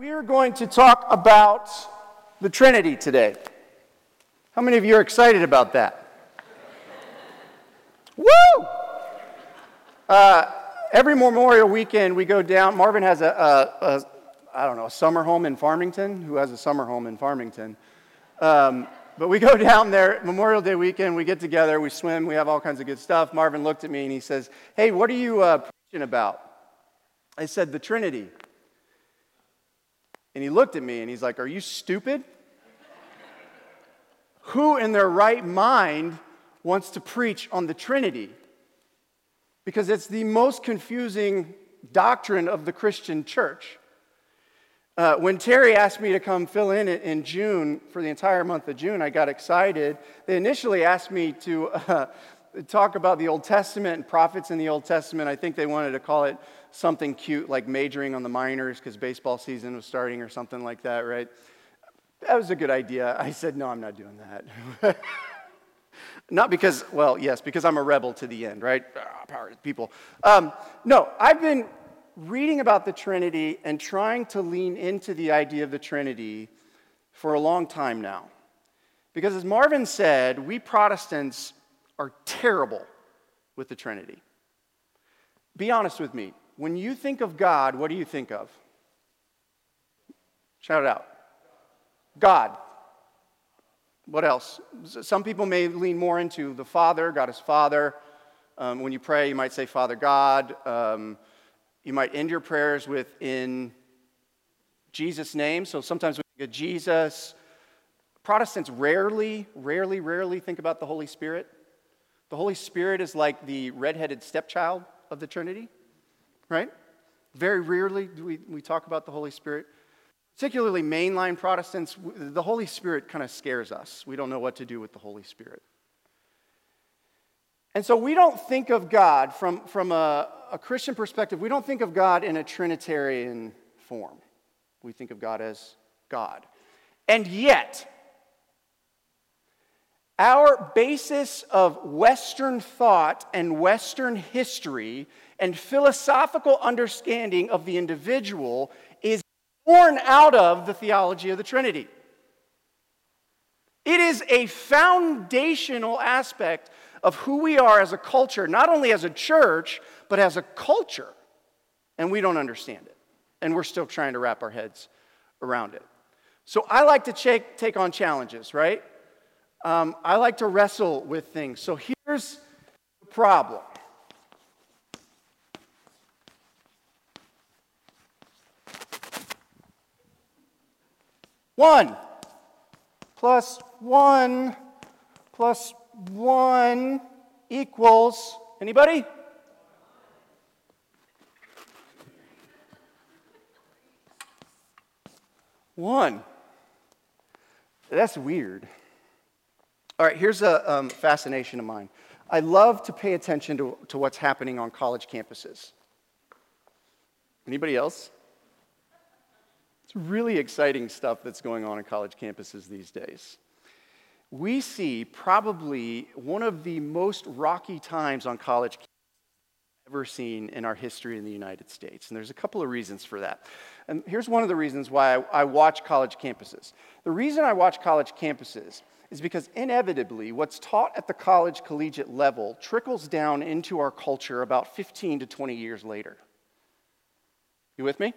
We are going to talk about the Trinity today. How many of you are excited about that? Woo! Every Memorial weekend we go down. Marvin has a summer home in Farmington. Who has a summer home in Farmington? But we go down there, Memorial Day weekend, we get together, we swim, we have all kinds of good stuff. Marvin looked at me and he says, "Hey, what are you preaching about?" I said, "The Trinity." And he looked at me and he's like, "Are you stupid? Who in their right mind wants to preach on the Trinity?" Because it's the most confusing doctrine of the Christian church. When Terry asked me to come fill in June, for the entire month of June, I got excited. They initially asked me to talk about the Old Testament and prophets in the Old Testament. I think they wanted to call it something cute, like majoring on the minors, because baseball season was starting or something like that, right? That was a good idea. I said, "No, I'm not doing that." Not because, well, yes, because I'm a rebel to the end, right? Power people. No, I've been reading about the Trinity and trying to lean into the idea of the Trinity for a long time now. Because as Marvin said, we Protestants are terrible with the Trinity. Be honest with me. When you think of God, what do you think of? Shout it out. God. What else? Some people may lean more into the Father. God is Father. When you pray, you might say, "Father God." You might end your prayers with, "In Jesus' name." So sometimes we think of Jesus. Protestants rarely think about the Holy Spirit. The Holy Spirit is like the redheaded stepchild of the Trinity, right? Very rarely do we talk about the Holy Spirit. Particularly mainline Protestants, the Holy Spirit kind of scares us. We don't know what to do with the Holy Spirit. And so we don't think of God from a Christian perspective. We don't think of God in a Trinitarian form. We think of God as God. And yet, our basis of Western thought and Western history and philosophical understanding of the individual is born out of the theology of the Trinity. It is a foundational aspect of who we are as a culture, not only as a church, but as a culture. And we don't understand it. And we're still trying to wrap our heads around it. So I like to take on challenges, right? I like to wrestle with things. So here's the problem. One plus one plus one equals, anybody? One. That's weird. All right, here's a fascination of mine. I love to pay attention to what's happening on college campuses. Anybody else? It's really exciting stuff that's going on college campuses these days. We see probably one of the most rocky times on college campuses ever seen in our history in the United States. And there's a couple of reasons for that. And here's one of the reasons why I watch college campuses. The reason I watch college campuses is because inevitably what's taught at the college collegiate level trickles down into our culture about 15 to 20 years later. You with me?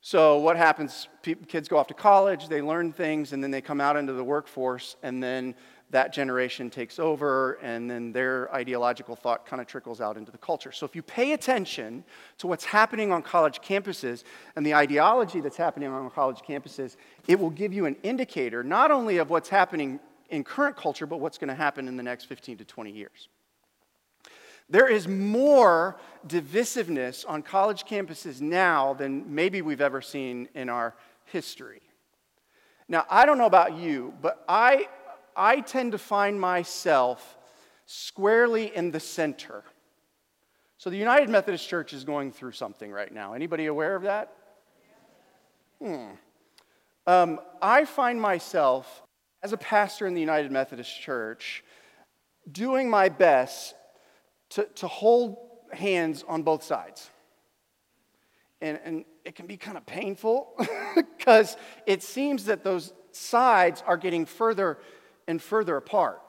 So what happens, kids go off to college, they learn things, and then they come out into the workforce, and then that generation takes over, and then their ideological thought kind of trickles out into the culture. So if you pay attention to what's happening on college campuses and the ideology that's happening on college campuses, it will give you an indicator not only of what's happening in current culture, but what's going to happen in the next 15 to 20 years. There is more divisiveness on college campuses now than maybe we've ever seen in our history. Now, I don't know about you, but I tend to find myself squarely in the center. So the United Methodist Church is going through something right now. Anybody aware of that? I find myself, as a pastor in the United Methodist Church, doing my best to hold hands on both sides. And it can be kind of painful because it seems that those sides are getting further and further apart.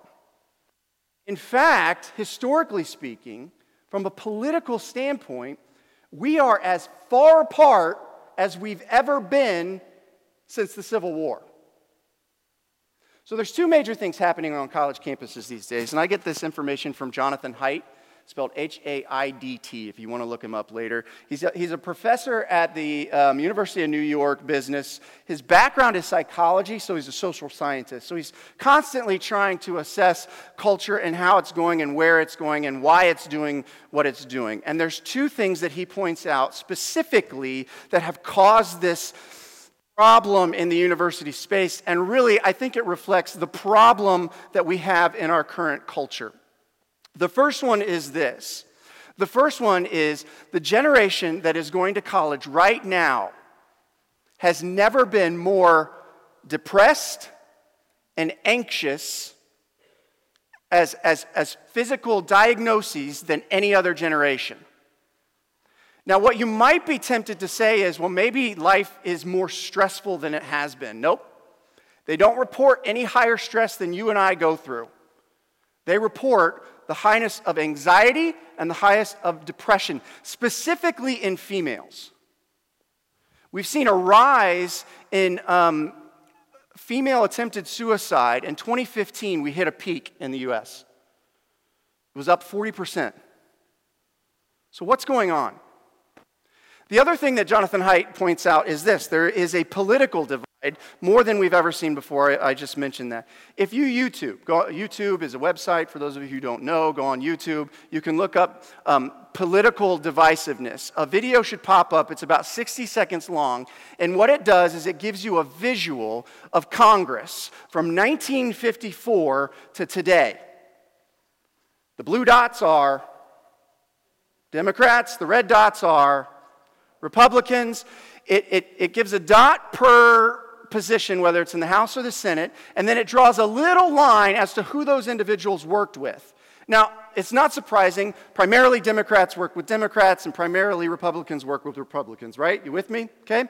In fact, historically speaking, from a political standpoint, we are as far apart as we've ever been since the Civil War. So there's two major things happening on college campuses these days, and I get this information from Jonathan Haidt, spelled H-A-I-D-T, if you want to look him up later. He's a professor at the University of New York Business. His background is psychology, so he's a social scientist. So he's constantly trying to assess culture and how it's going and where it's going and why it's doing what it's doing. And there's two things that he points out specifically that have caused this problem in the university space, and really I think it reflects the problem that we have in our current culture. The first one is this. The first one is the generation that is going to college right now has never been more depressed and anxious as physical diagnoses than any other generation. Now, what you might be tempted to say is, well, maybe life is more stressful than it has been. Nope. They don't report any higher stress than you and I go through. They report the highest of anxiety and the highest of depression, specifically in females. We've seen a rise in female attempted suicide. In 2015, we hit a peak in the U.S. It was up 40%. So what's going on? The other thing that Jonathan Haidt points out is this. There is a political divide more than we've ever seen before. I just mentioned that. If you YouTube is a website, for those of you who don't know, go on YouTube. You can look up political divisiveness. A video should pop up. It's about 60 seconds long. And what it does is it gives you a visual of Congress from 1954 to today. The blue dots are Democrats. The red dots are Republicans. It gives a dot per position, whether it's in the House or the Senate, and then it draws a little line as to who those individuals worked with. Now, it's not surprising. Primarily Democrats work with Democrats, and primarily Republicans work with Republicans, right? You with me? Okay.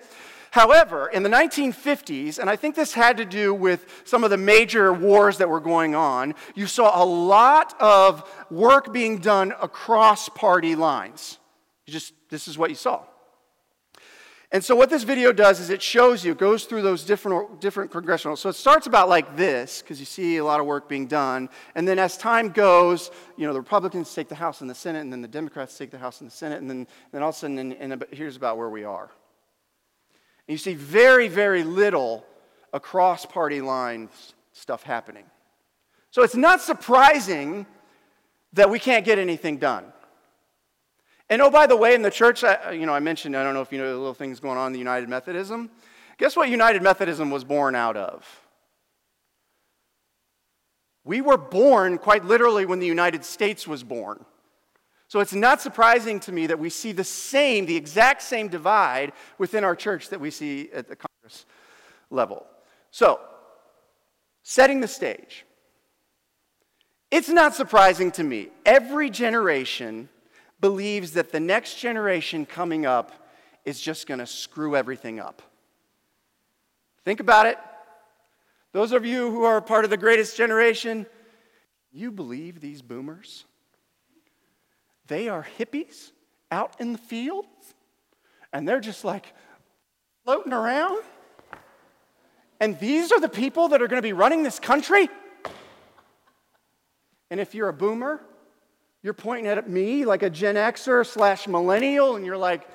However, in the 1950s, and I think this had to do with some of the major wars that were going on, you saw a lot of work being done across party lines. This is what you saw. And so what this video does is it shows you, goes through those different congressional. So it starts about like this, because you see a lot of work being done. And then as time goes, you know, the Republicans take the House and the Senate, and then the Democrats take the House and the Senate, and then all of a sudden, and here's about where we are. And you see very, very little across party lines stuff happening. So it's not surprising that we can't get anything done. And oh, by the way, in the church, I mentioned, I don't know if you know the little things going on in the United Methodism. Guess what United Methodism was born out of? We were born, quite literally, when the United States was born. So it's not surprising to me that we see the exact same divide within our church that we see at the Congress level. So, setting the stage. It's not surprising to me. Every generation believes that the next generation coming up is just going to screw everything up. Think about it. Those of you who are part of the greatest generation, you believe these boomers? They are hippies out in the fields, and they're just like floating around. And these are the people that are going to be running this country? And if you're a boomer, you're pointing at me like a Gen Xer / millennial, and you're like,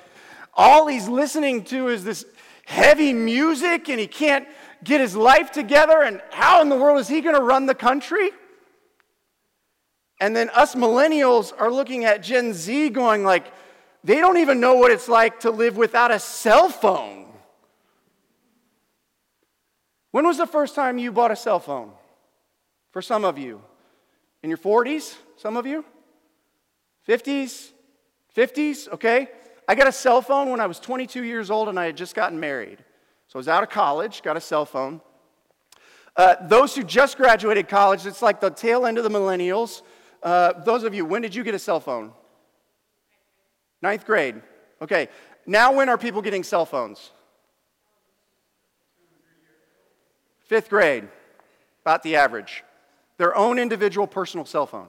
all he's listening to is this heavy music, and he can't get his life together, and how in the world is he going to run the country? And then us millennials are looking at Gen Z going like, they don't even know what it's like to live without a cell phone. When was the first time you bought a cell phone? For some of you. In your 40s, some of you? 50s, okay? I got a cell phone when I was 22 years old and I had just gotten married. So I was out of college, got a cell phone. Those who just graduated college, it's like the tail end of the millennials. Those of you, when did you get a cell phone? 9th grade. Okay. Now when are people getting cell phones? 5th grade, about the average. Their own individual personal cell phone.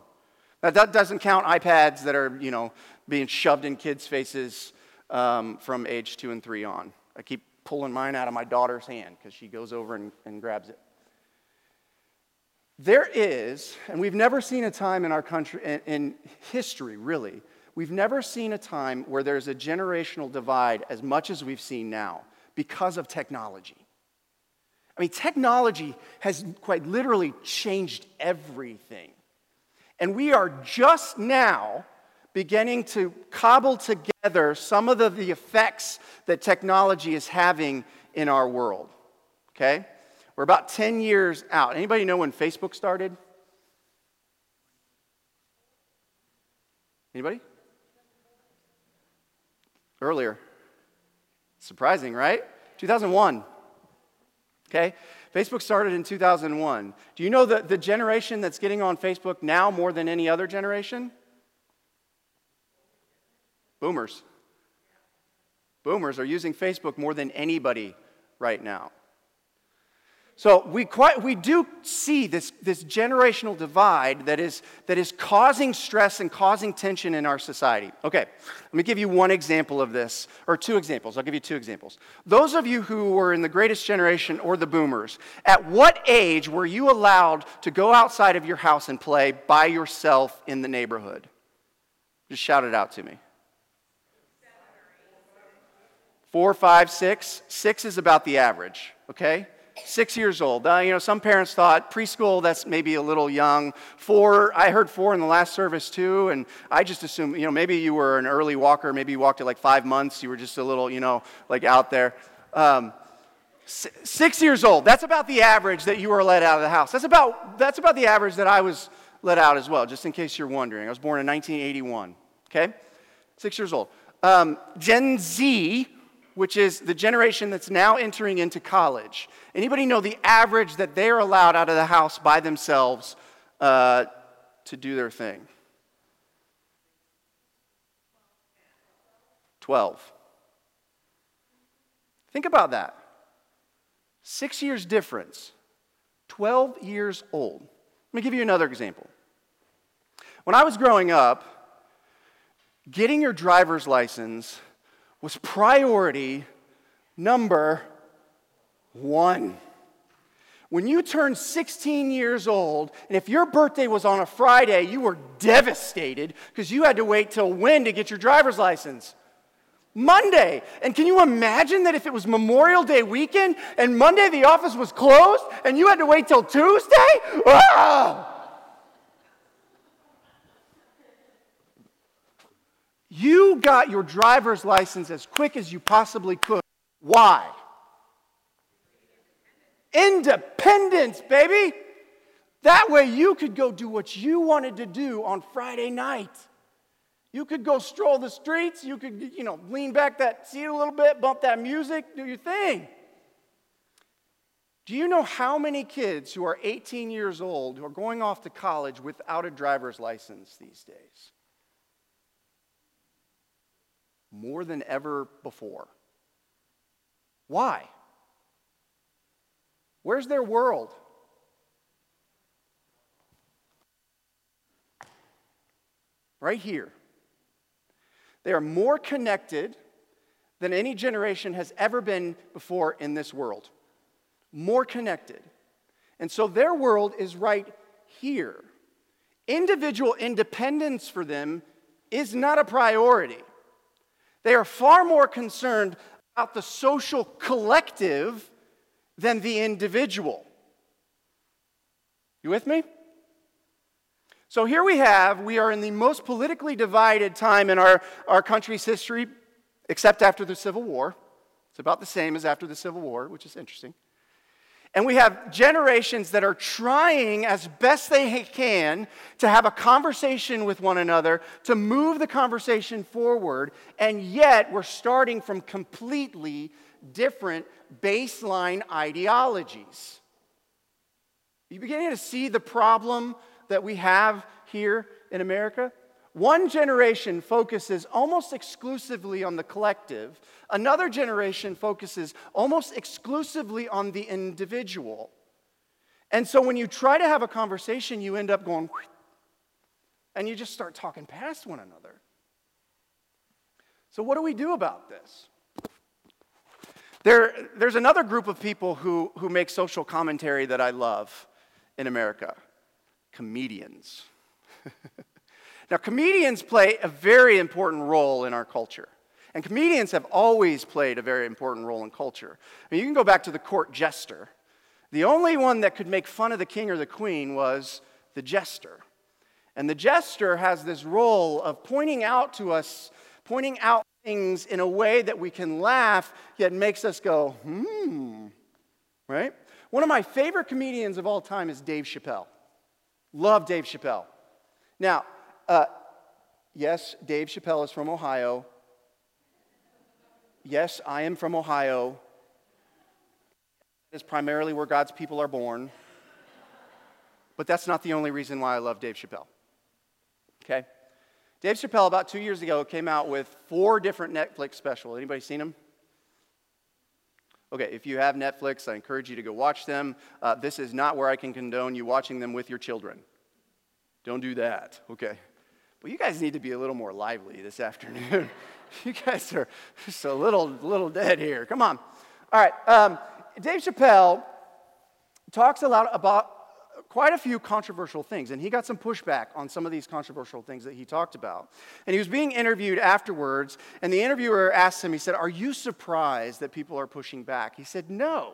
Now that doesn't count iPads that are, you know, being shoved in kids' faces from age 2 and 3 on. I keep pulling mine out of my daughter's hand because she goes over and grabs it. There is, and we've never seen a time in our country, in history really, we've never seen a time where there's a generational divide as much as we've seen now because of technology. I mean, technology has quite literally changed everything. And we are just now beginning to cobble together some of the effects that technology is having in our world, okay? We're about 10 years out. Anybody know when Facebook started? Anybody? Earlier. Surprising, right? 2001. Okay? Facebook started in 2001. Do you know that the generation that's getting on Facebook now more than any other generation? Boomers. Boomers are using Facebook more than anybody right now. So we do see this generational divide that is causing stress and causing tension in our society. Okay, let me give you one example of this, or 2 examples. I'll give you 2 examples. Those of you who were in the greatest generation or the boomers, at what age were you allowed to go outside of your house and play by yourself in the neighborhood? Just shout it out to me. 4, 5, 6. 6 is about the average, okay? 6 years old. You know, some parents thought preschool, that's maybe a little young. 4, I heard 4 in the last service too, and I just assumed, you know, maybe you were an early walker, maybe you walked at like 5 months, you were just a little, you know, like out there. 6 years old, that's about the average that you were let out of the house. That's about the average that I was let out as well, just in case you're wondering. I was born in 1981, okay? 6 years old. Gen Z, which is the generation that's now entering into college. Anybody know the average that they're allowed out of the house by themselves to do their thing? 12. Think about that. 6 years difference. 12 years old. Let me give you another example. When I was growing up, getting your driver's license was priority number 1. When you turned 16 years old, and if your birthday was on a Friday, you were devastated because you had to wait till when to get your driver's license? Monday. And can you imagine that if it was Memorial Day weekend and Monday the office was closed and you had to wait till Tuesday? Oh! You got your driver's license as quick as you possibly could. Why? Independence, baby! That way you could go do what you wanted to do on Friday night. You could go stroll the streets. You could, you know, lean back that seat a little bit, bump that music, do your thing. Do you know how many kids who are 18 years old who are going off to college without a driver's license these days? More than ever before. Why? Where's their world? Right here. They are more connected than any generation has ever been before in this world. More connected. And so their world is right here. Individual independence for them is not a priority. They are far more concerned about the social collective than the individual. You with me? So here we are in the most politically divided time in our country's history, except after the Civil War. It's about the same as after the Civil War, which is interesting. And we have generations that are trying as best they can to have a conversation with one another, to move the conversation forward, and yet we're starting from completely different baseline ideologies. Are you beginning to see the problem that we have here in America? One generation focuses almost exclusively on the collective. Another generation focuses almost exclusively on the individual. And so when you try to have a conversation, you end up going, and you just start talking past one another. So what do we do about this? There's another group of people who make social commentary that I love in America. Comedians. Now, comedians play a very important role in our culture. And comedians have always played a very important role in culture. I mean, you can go back to the court jester. The only one that could make fun of the king or the queen was the jester. And the jester has this role of pointing out to us, pointing out things in a way that we can laugh, yet makes us go, right? One of my favorite comedians of all time is Dave Chappelle. Love Dave Chappelle. Now, yes, Dave Chappelle is from Ohio. Yes, I am from Ohio. It's primarily where God's people are born. But that's not the only reason why I love Dave Chappelle. Okay? Dave Chappelle, about 2 years ago, came out with 4 different Netflix specials. Anybody seen them? Okay, if you have Netflix, I encourage you to go watch them. This is not where I can condone you watching them with your children. Don't do that, okay? Well, you guys need to be a little more lively this afternoon. You guys are just a little dead here. Come on. All right. Dave Chappelle talks a lot about quite a few controversial things, and he got some pushback on some of these controversial things that he talked about. And he was being interviewed afterwards, and the interviewer asked him, he said, "Are you surprised that people are pushing back?" He said, "No.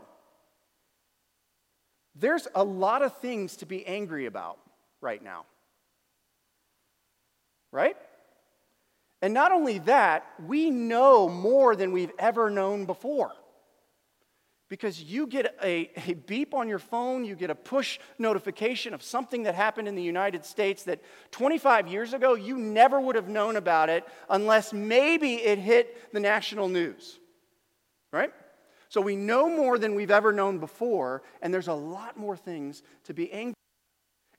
There's a lot of things to be angry about right now." Right? And not only that, we know more than we've ever known before. Because you get a beep on your phone, you get a push notification of something that happened in the United States that 25 years ago, you never would have known about it unless maybe it hit the national news. Right? So we know more than we've ever known before, and there's a lot more things to be angry about.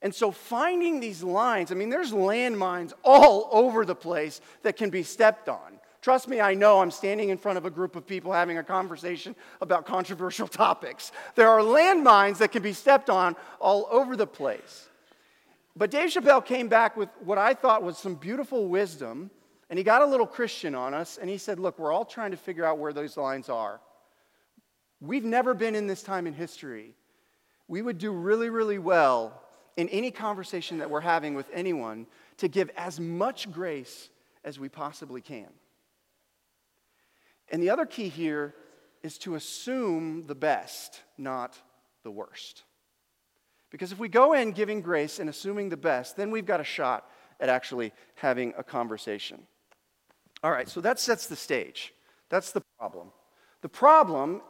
And so finding these lines, I mean, there's landmines all over the place that can be stepped on. Trust me, I know I'm standing in front of a group of people having a conversation about controversial topics. There are landmines that can be stepped on all over the place. But Dave Chappelle came back with what I thought was some beautiful wisdom, and he got a little Christian on us, and he said, look, we're all trying to figure out where those lines are. We've never been in this time in history. We would do really, really well in any conversation that we're having with anyone to give as much grace as we possibly can. And the other key here is to assume the best, not the worst. Because if we go in giving grace and assuming the best, then we've got a shot at actually having a conversation. All right, so that sets the stage. That's the problem. The problem,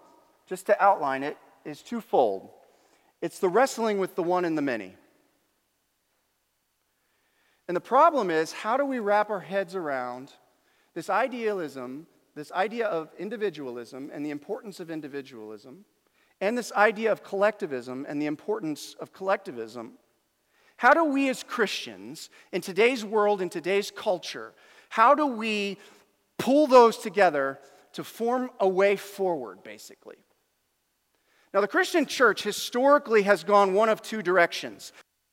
just to outline it, is twofold. It's the wrestling with the one and the many. And the problem is, how do we wrap our heads around this idealism, this idea of individualism and the importance of individualism, and this idea of collectivism and the importance of collectivism? How do we as Christians, in today's world, in today's culture, how do we pull those together to form a way forward, basically? Now, the Christian church historically has gone one of two directions.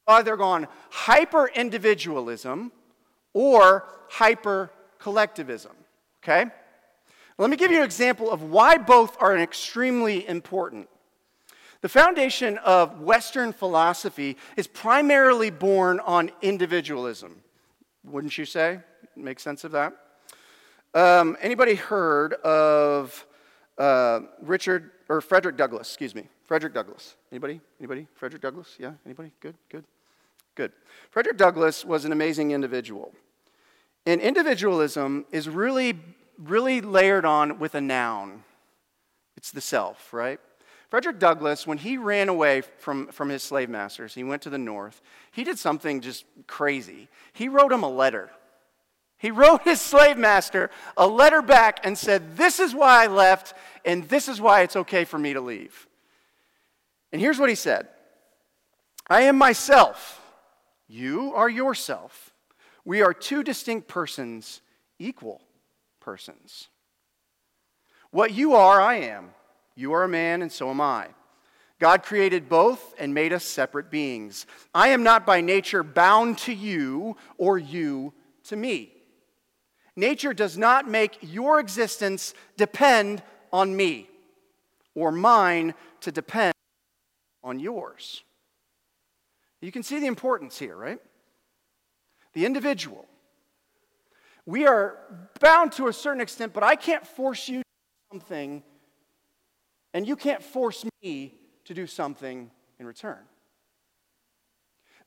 Either gone hyper-individualism or hyper-collectivism, okay? Let me give you an example of why both are extremely important. The foundation of Western philosophy is primarily born on individualism. Wouldn't you say? Make sense of that? Anybody heard of Frederick Douglass, Frederick Douglass. Anybody? Frederick Douglass? Yeah? Anybody? Good. Frederick Douglass was an amazing individual. And individualism is really, really layered on with a noun. It's the self, right? Frederick Douglass, when he ran away from his slave masters, he went to the north, he did something just crazy. He wrote him a letter. He wrote his slave master a letter back and said, this is why I left, and this is why it's okay for me to leave. And here's what he said. I am myself. You are yourself. We are two distinct persons, equal persons. What you are, I am. You are a man, and so am I. God created both and made us separate beings. I am not by nature bound to you or you to me. Nature does not make your existence depend on me or mine to depend on yours. You can see the importance here, right? The individual. We are bound to a certain extent, but I can't force you to do something, and you can't force me to do something in return.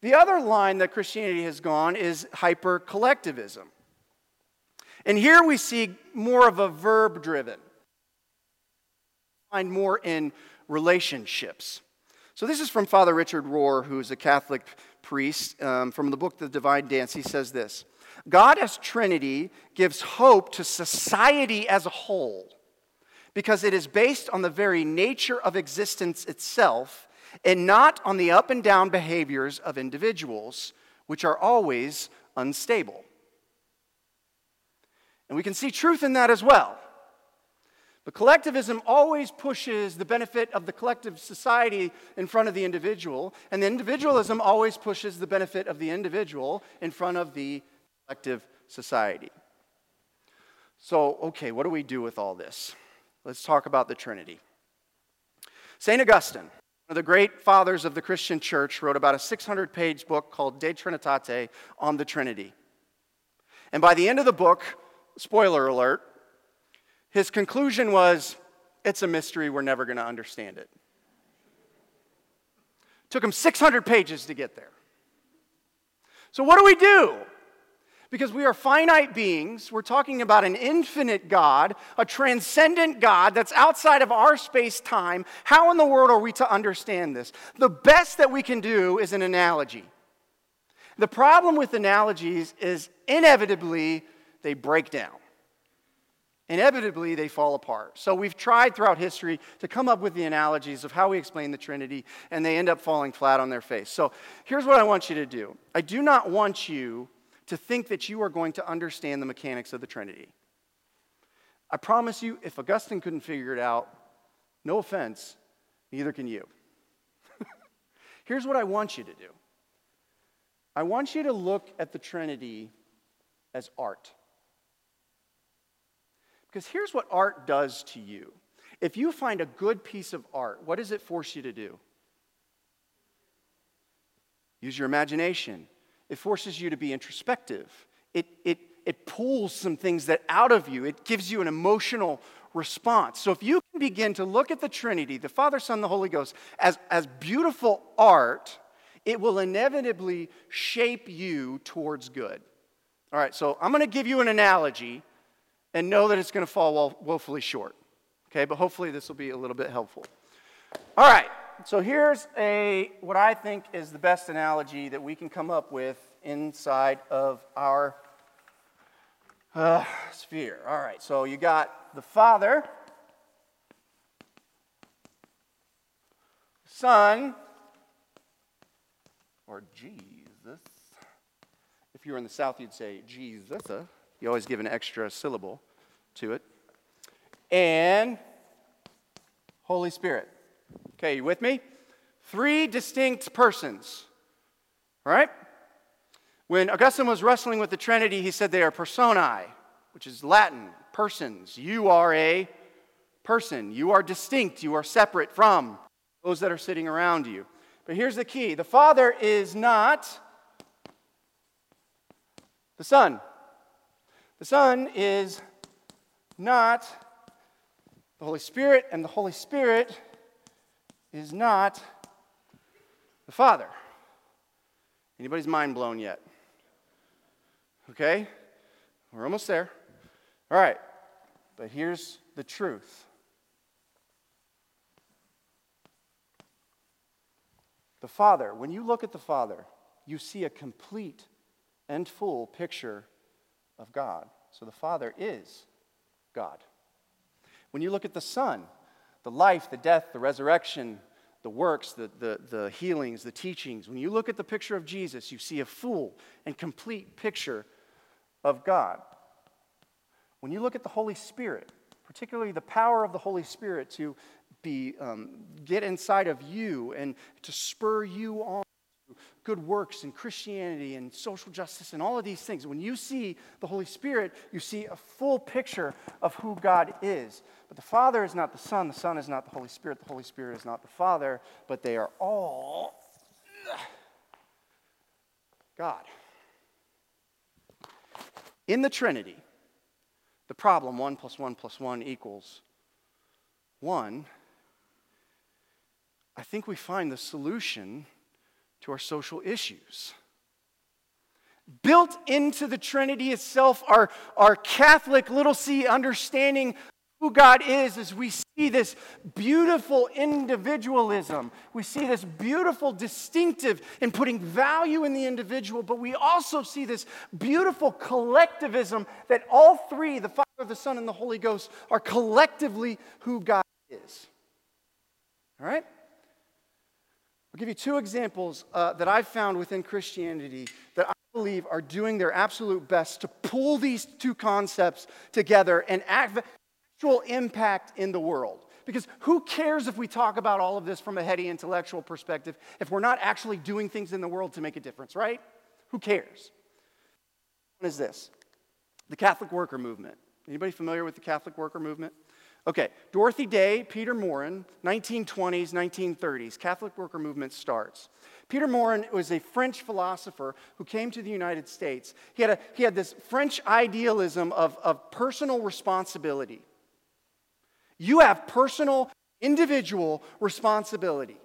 The other line that Christianity has gone is hyper-collectivism. And here we see more of a verb-driven. Find more in relationships. So this is from Father Richard Rohr, who's a Catholic priest, from the book The Divine Dance. He says this: God as Trinity gives hope to society as a whole, because it is based on the very nature of existence itself and not on the up and down behaviors of individuals, which are always unstable. And we can see truth in that as well. But collectivism always pushes the benefit of the collective society in front of the individual, and the individualism always pushes the benefit of the individual in front of the collective society. So, okay, what do we do with all this? Let's talk about the Trinity. St. Augustine, one of the great fathers of the Christian church, wrote about a 600-page book called De Trinitate on the Trinity. And by the end of the book, spoiler alert, his conclusion was, it's a mystery, we're never going to understand it. Took him 600 pages to get there. So what do we do? Because we are finite beings, we're talking about an infinite God, a transcendent God that's outside of our space-time. How in the world are we to understand this? The best that we can do is an analogy. The problem with analogies is inevitably they break down. Inevitably they fall apart. So we've tried throughout history to come up with the analogies of how we explain the Trinity, and they end up falling flat on their face. So here's what I want you to do. I do not want you to think that you are going to understand the mechanics of the Trinity. I promise you, if Augustine couldn't figure it out, no offense, neither can you. Here's what I want you to do. I want you to look at the Trinity as art. Because here's what art does to you. If you find a good piece of art, what does it force you to do? Use your imagination. It forces you to be introspective. It pulls some things that out of you. It gives you an emotional response. So if you can begin to look at the Trinity, the Father, Son, the Holy Ghost, as beautiful art, it will inevitably shape you towards good. All right, so I'm going to give you an analogy and know that it's going to fall woefully short. Okay, but hopefully this will be a little bit helpful. All right. So here's what I think is the best analogy that we can come up with inside of our sphere. All right, so you got the Father, Son, or Jesus. If you were in the South, you'd say Jesus. You always give an extra syllable to it. And Holy Spirit. Okay, you with me? Three distinct persons, all right? When Augustine was wrestling with the Trinity, he said they are personae, which is Latin, persons. You are a person. You are distinct. You are separate from those that are sitting around you. But here's the key. The Father is not the Son. The Son is not the Holy Spirit, and the Holy Spirit is not the Father. Anybody's mind blown yet? Okay? We're almost there. All right. But here's the truth. The Father, when you look at the Father, you see a complete and full picture of God. So the Father is God. When you look at the Son, the life, the death, the resurrection, the works, the healings, the teachings. When you look at the picture of Jesus, you see a full and complete picture of God. When you look at the Holy Spirit, particularly the power of the Holy Spirit to be get inside of you and to spur you on to good works and Christianity and social justice and all of these things. When you see the Holy Spirit, you see a full picture of who God is. But the Father is not the Son is not the Holy Spirit, the Holy Spirit is not the Father, but they are all God. In the Trinity, the problem, 1 + 1 + 1 = 1, I think we find the solution to our social issues. Built into the Trinity itself, our Catholic little c understanding who God is, as we see this beautiful individualism. We see this beautiful distinctive in putting value in the individual, but we also see this beautiful collectivism that all three, the Father, the Son, and the Holy Ghost, are collectively who God is. All right? I'll give you two examples that I've found within Christianity that I believe are doing their absolute best to pull these two concepts together and actual impact in the world. Because who cares if we talk about all of this from a heady intellectual perspective if we're not actually doing things in the world to make a difference, right? Who cares? What is this? The Catholic Worker Movement. Anybody familiar with the Catholic Worker Movement? Okay, Dorothy Day, Peter Maurin, 1920s, 1930s, Catholic Worker Movement starts. Peter Maurin was a French philosopher who came to the United States. He had this French idealism of personal responsibility. You have personal, individual responsibility.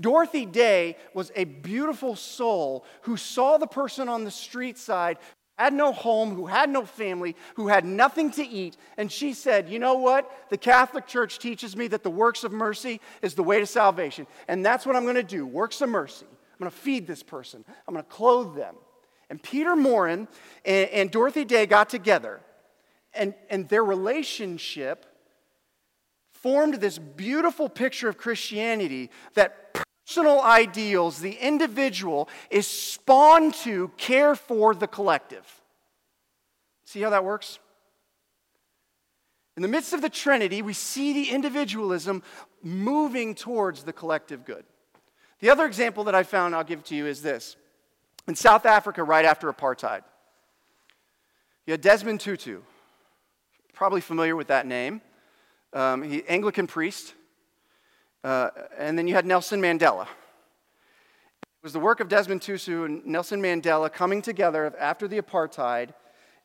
Dorothy Day was a beautiful soul who saw the person on the street side who had no home, who had no family, who had nothing to eat, and she said, you know what? The Catholic Church teaches me that the works of mercy is the way to salvation, and that's what I'm going to do, works of mercy. I'm going to feed this person. I'm going to clothe them. And Peter Maurin and Dorothy Day got together, and their relationship formed this beautiful picture of Christianity that personal ideals, the individual, is spawned to care for the collective. See how that works? In the midst of the Trinity, we see the individualism moving towards the collective good. The other example that I found I'll give to you is this. In South Africa, right after apartheid, you had Desmond Tutu. You're probably familiar with that name. He Anglican priest, and then you had Nelson Mandela. It was the work of Desmond Tutu and Nelson Mandela coming together after the apartheid,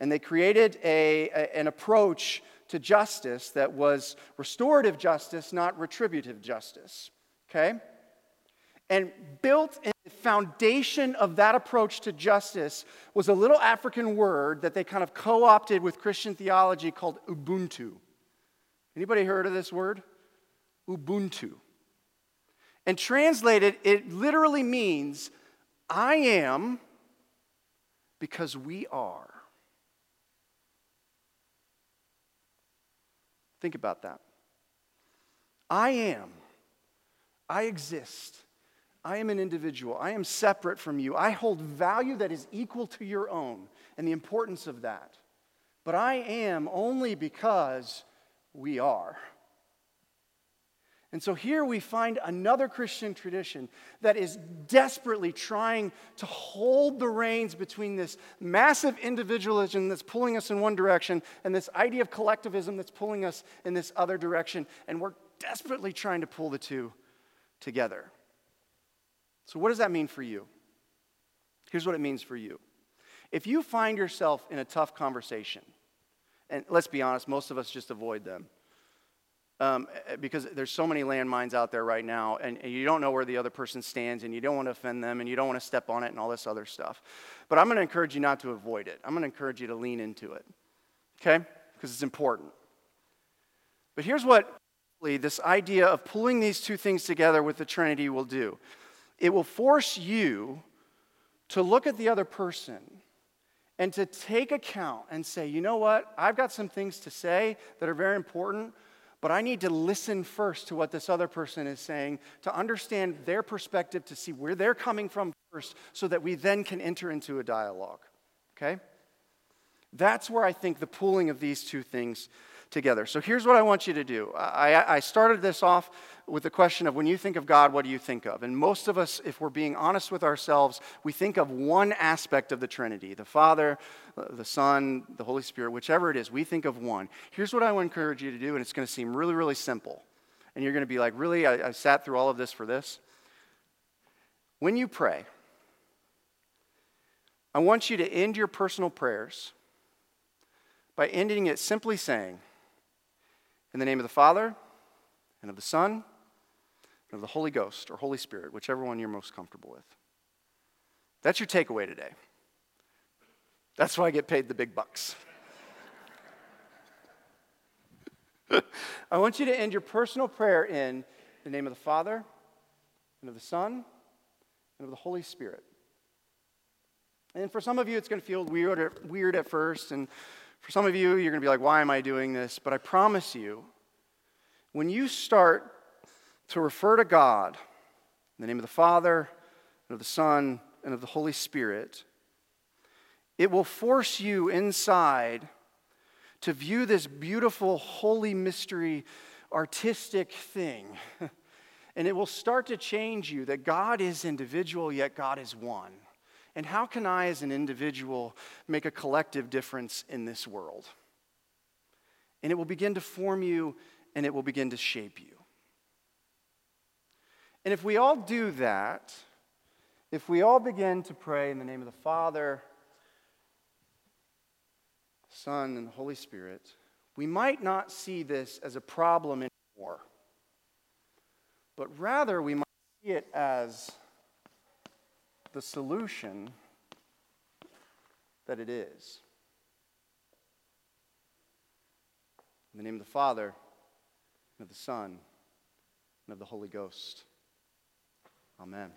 and they created an approach to justice that was restorative justice, not retributive justice, okay? And built in the foundation of that approach to justice was a little African word that they kind of co-opted with Christian theology called Ubuntu. Anybody heard of this word? Ubuntu. And translated, it literally means, I am because we are. Think about that. I am. I exist. I am an individual. I am separate from you. I hold value that is equal to your own and the importance of that. But I am only because we are. And so here we find another Christian tradition that is desperately trying to hold the reins between this massive individualism that's pulling us in one direction and this idea of collectivism that's pulling us in this other direction. And we're desperately trying to pull the two together. So what does that mean for you? Here's what it means for you. If you find yourself in a tough conversation, and let's be honest, most of us just avoid them because there's so many landmines out there right now, and you don't know where the other person stands, and you don't want to offend them, and you don't want to step on it, and all this other stuff. But I'm going to encourage you not to avoid it. I'm going to encourage you to lean into it, okay? Because it's important. But here's what this idea of pulling these two things together with the Trinity will do. It will force you to look at the other person and to take account and say, you know what, I've got some things to say that are very important, But I need to listen first to what this other person is saying, to understand their perspective, to see where they're coming from first, so that we then can enter into a dialogue, okay? That's where I think the pooling of these two things together. So here's what I want you to do. I started this off with the question of, when you think of God, what do you think of? And most of us, if we're being honest with ourselves, we think of one aspect of the Trinity, the Father, the Son, the Holy Spirit, whichever it is, we think of one. Here's what I would encourage you to do, and it's going to seem really, really simple. And you're going to be like, really? I sat through all of this for this? When you pray, I want you to end your personal prayers by ending it simply saying, in the name of the Father, and of the Son, and of the Holy Ghost, or Holy Spirit, whichever one you're most comfortable with. That's your takeaway today. That's why I get paid the big bucks. I want you to end your personal prayer in the name of the Father, and of the Son, and of the Holy Spirit. And for some of you, it's going to feel weird at first, and for some of you, you're going to be like, why am I doing this? But I promise you, when you start to refer to God in the name of the Father, and of the Son, and of the Holy Spirit, it will force you inside to view this beautiful, holy mystery, artistic thing. And it will start to change you, that God is individual, yet God is one. And how can I, as an individual, make a collective difference in this world? And it will begin to form you, and it will begin to shape you. And if we all do that, if we all begin to pray in the name of the Father, Son, and the Holy Spirit, we might not see this as a problem anymore, but rather we might see it as the solution that it is. In the name of the Father, and of the Son, and of the Holy Ghost. Amen.